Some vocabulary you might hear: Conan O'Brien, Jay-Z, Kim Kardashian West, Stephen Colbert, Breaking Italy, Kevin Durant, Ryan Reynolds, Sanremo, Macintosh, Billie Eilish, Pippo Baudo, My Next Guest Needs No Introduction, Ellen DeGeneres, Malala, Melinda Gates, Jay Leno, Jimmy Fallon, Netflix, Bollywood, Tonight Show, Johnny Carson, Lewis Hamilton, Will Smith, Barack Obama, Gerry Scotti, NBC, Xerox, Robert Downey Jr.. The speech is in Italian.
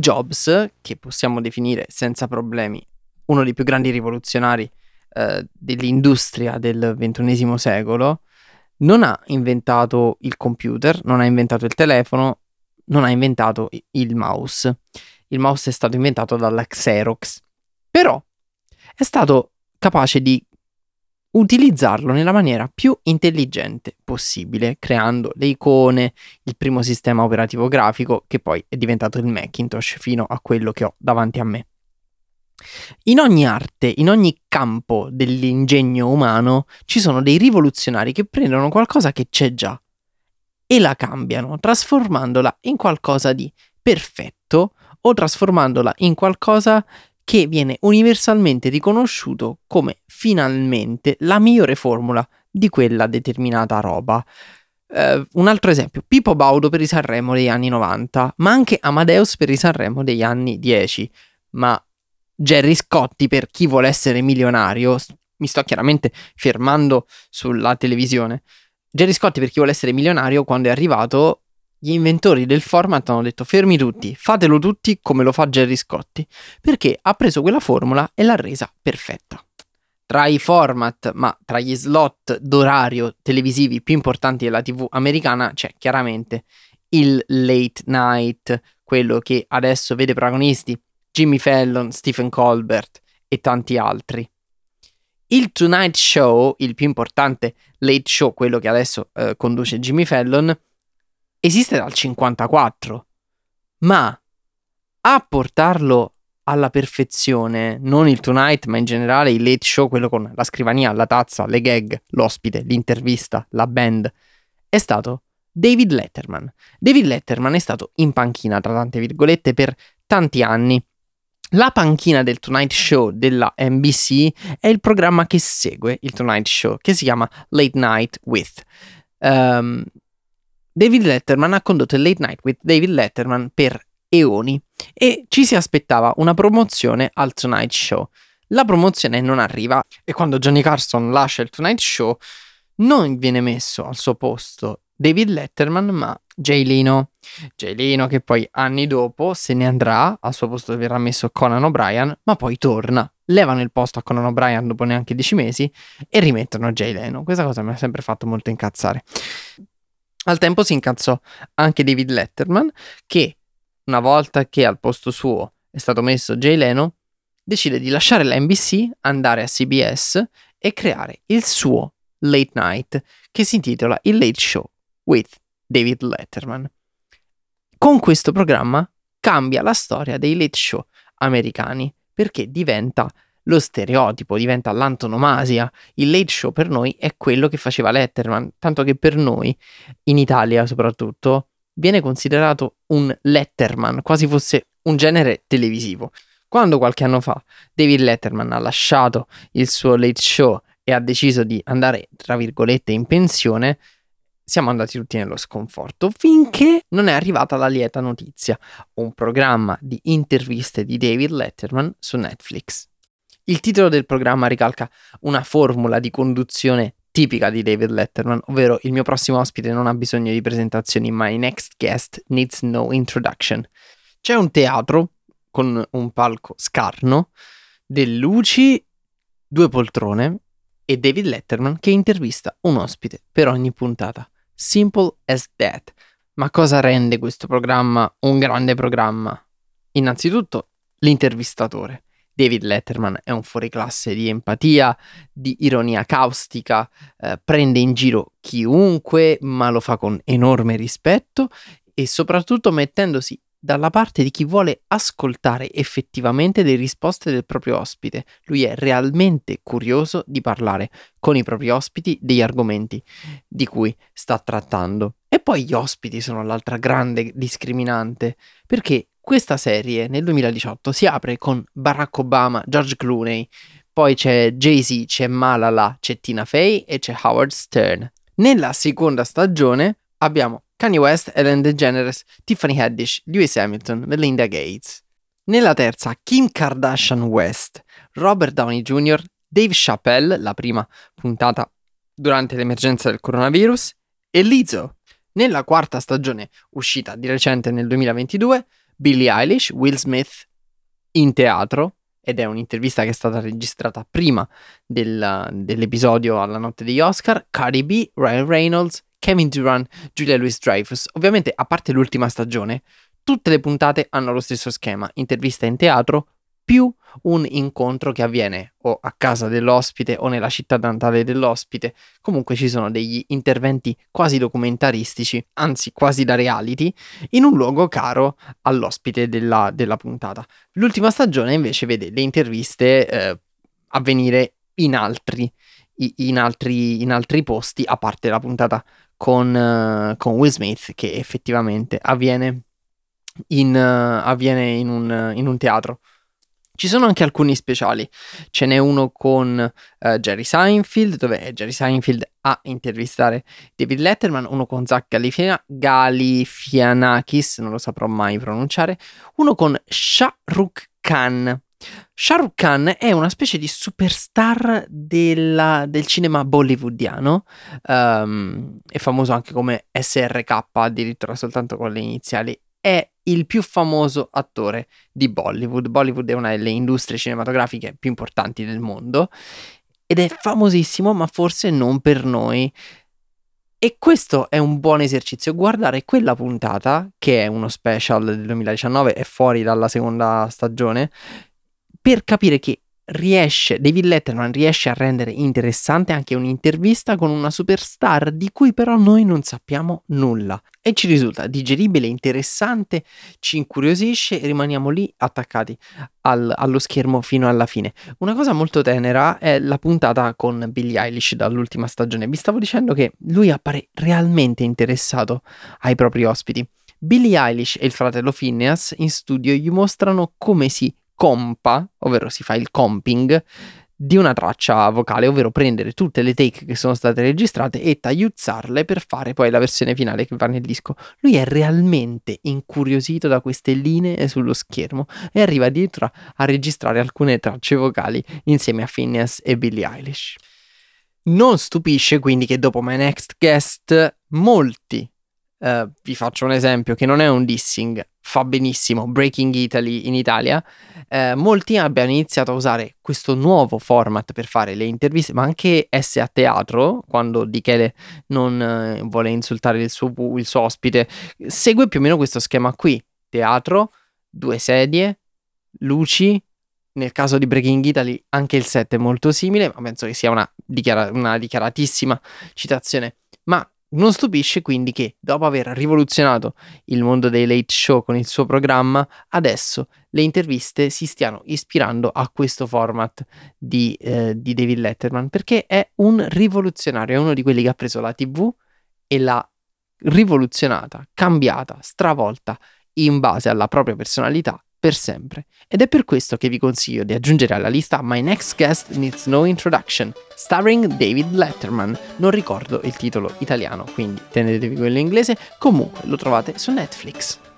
Jobs, che possiamo definire senza problemi uno dei più grandi rivoluzionari dell'industria del XXI secolo, non ha inventato il computer, non ha inventato il telefono, non ha inventato il mouse. Il mouse è stato inventato dalla Xerox, però è stato capace di utilizzarlo nella maniera più intelligente possibile, creando le icone, il primo sistema operativo grafico, che poi è diventato il Macintosh fino a quello che ho davanti a me. In ogni arte, in ogni campo dell'ingegno umano ci sono dei rivoluzionari che prendono qualcosa che c'è già e la cambiano, trasformandola in qualcosa di perfetto o trasformandola in qualcosa che viene universalmente riconosciuto come finalmente la migliore formula di quella determinata roba. Un altro esempio, Pippo Baudo per i Sanremo degli anni 90, ma anche Amadeus per i Sanremo degli anni 10, ma Gerry Scotti per Chi vuole essere milionario, mi sto chiaramente fermando sulla televisione, Gerry Scotti per Chi vuole essere milionario, quando è arrivato gli inventori del format hanno detto fermi tutti, fatelo tutti come lo fa Gerry Scotti, perché ha preso quella formula e l'ha resa perfetta. Tra i format, ma tra gli slot d'orario televisivi più importanti della TV americana c'è chiaramente il late night, quello che adesso vede protagonisti Jimmy Fallon, Stephen Colbert e tanti altri. Il Tonight Show, il più importante late show, quello che adesso conduce Jimmy Fallon, esiste dal 54, ma a portarlo alla perfezione, non il Tonight, ma in generale il Late Show, quello con la scrivania, la tazza, le gag, l'ospite, l'intervista, la band, è stato David Letterman. David Letterman è stato in panchina, tra tante virgolette, per tanti anni. La panchina del Tonight Show della NBC è il programma che segue il Tonight Show, che si chiama Late Night with. David Letterman ha condotto il Late Night with David Letterman per eoni e ci si aspettava una promozione al Tonight Show. La promozione non arriva e quando Johnny Carson lascia il Tonight Show non viene messo al suo posto David Letterman ma Jay Leno. Jay Leno che poi anni dopo se ne andrà, al suo posto verrà messo Conan O'Brien, ma poi torna. Levano il posto a Conan O'Brien dopo neanche 10 mesi e rimettono Jay Leno. Questa cosa mi ha sempre fatto molto incazzare. Al tempo si incazzò anche David Letterman, che una volta che al posto suo è stato messo Jay Leno, decide di lasciare la NBC, andare a CBS e creare il suo Late Night, che si intitola il Late Show with David Letterman. Con questo programma cambia la storia dei late show americani, perché diventa lo stereotipo, diventa l'antonomasia. Il late show per noi è quello che faceva Letterman, tanto che per noi, in Italia soprattutto, viene considerato un Letterman, quasi fosse un genere televisivo. Quando qualche anno fa David Letterman ha lasciato il suo late show e ha deciso di andare, tra virgolette, in pensione, siamo andati tutti nello sconforto, finché non è arrivata la lieta notizia, un programma di interviste di David Letterman su Netflix. Il titolo del programma ricalca una formula di conduzione tipica di David Letterman, ovvero il mio prossimo ospite non ha bisogno di presentazioni, My Next Guest Needs No Introduction. C'è un teatro con un palco scarno, delle luci, 2 poltrone e David Letterman che intervista un ospite per ogni puntata. Simple as that. Ma cosa rende questo programma un grande programma? Innanzitutto l'intervistatore. David Letterman è un fuoriclasse di empatia, di ironia caustica, prende in giro chiunque, ma lo fa con enorme rispetto e soprattutto mettendosi dalla parte di chi vuole ascoltare effettivamente le risposte del proprio ospite. Lui è realmente curioso di parlare con i propri ospiti degli argomenti di cui sta trattando. E poi gli ospiti sono l'altra grande discriminante, perché questa serie nel 2018 si apre con Barack Obama, George Clooney, poi c'è Jay-Z, c'è Malala, c'è Tina Fey e c'è Howard Stern. Nella seconda stagione abbiamo Kanye West, Ellen DeGeneres, Tiffany Haddish, Lewis Hamilton, Melinda Gates. Nella terza Kim Kardashian West, Robert Downey Jr., Dave Chappelle, la prima puntata durante l'emergenza del coronavirus, e Lizzo. Nella quarta stagione, uscita di recente nel 2022, Billie Eilish, Will Smith in teatro, ed è un'intervista che è stata registrata prima dell'episodio alla notte degli Oscar, Cardi B, Ryan Reynolds, Kevin Durant, Julia Louis-Dreyfus. Ovviamente, a parte l'ultima stagione, tutte le puntate hanno lo stesso schema: intervista in teatro più un incontro che avviene o a casa dell'ospite o nella città natale dell'ospite. Comunque ci sono degli interventi quasi documentaristici, anzi quasi da reality, in un luogo caro all'ospite della puntata. L'ultima stagione invece vede le interviste avvenire in altri posti, a parte la puntata con Will Smith, che effettivamente avviene in un teatro. Ci sono anche alcuni speciali, ce n'è uno con Jerry Seinfeld, dove è Jerry Seinfeld a intervistare David Letterman, uno con Zach Galifianakis, non lo saprò mai pronunciare, uno con Shah Rukh Khan. Shah Rukh Khan è una specie di superstar del cinema bollywoodiano, è famoso anche come SRK, addirittura soltanto con le iniziali. È il più famoso attore di Bollywood. Bollywood è una delle industrie cinematografiche più importanti del mondo ed è famosissimo, ma forse non per noi. E questo è un buon esercizio, guardare quella puntata, che è uno special del 2019, è fuori dalla seconda stagione, per capire che David Letterman riesce a rendere interessante anche un'intervista con una superstar di cui però noi non sappiamo nulla, e ci risulta digeribile, interessante, ci incuriosisce e rimaniamo lì attaccati allo schermo fino alla fine. Una cosa molto tenera è la puntata con Billie Eilish dall'ultima stagione. Vi stavo dicendo che lui appare realmente interessato ai propri ospiti. Billie Eilish e il fratello Finneas in studio gli mostrano come si compa, ovvero si fa il comping di una traccia vocale, ovvero prendere tutte le take che sono state registrate e tagliuzzarle per fare poi la versione finale che va nel disco. Lui è realmente incuriosito da queste linee sullo schermo e arriva addirittura a registrare alcune tracce vocali insieme a Finneas e Billie Eilish. Non stupisce quindi che dopo My Next Guest molti, vi faccio un esempio che non è un dissing, fa benissimo Breaking Italy in Italia, molti abbiano iniziato a usare questo nuovo format per fare le interviste, ma anche esse a teatro, quando Dichele non vuole insultare il suo ospite, segue più o meno questo schema qui: teatro, 2 sedie, luci. Nel caso di Breaking Italy anche il set è molto simile, ma penso che sia una dichiaratissima citazione. Ma non stupisce quindi che, dopo aver rivoluzionato il mondo dei Late Show con il suo programma, adesso le interviste si stiano ispirando a questo format di David Letterman, perché è un rivoluzionario, è uno di quelli che ha preso la TV e l'ha rivoluzionata, cambiata, stravolta in base alla propria personalità per sempre. Ed è per questo che vi consiglio di aggiungere alla lista My Next Guest Needs No Introduction, starring David Letterman. Non ricordo il titolo italiano, quindi tenetevi quello inglese. Comunque lo trovate su Netflix.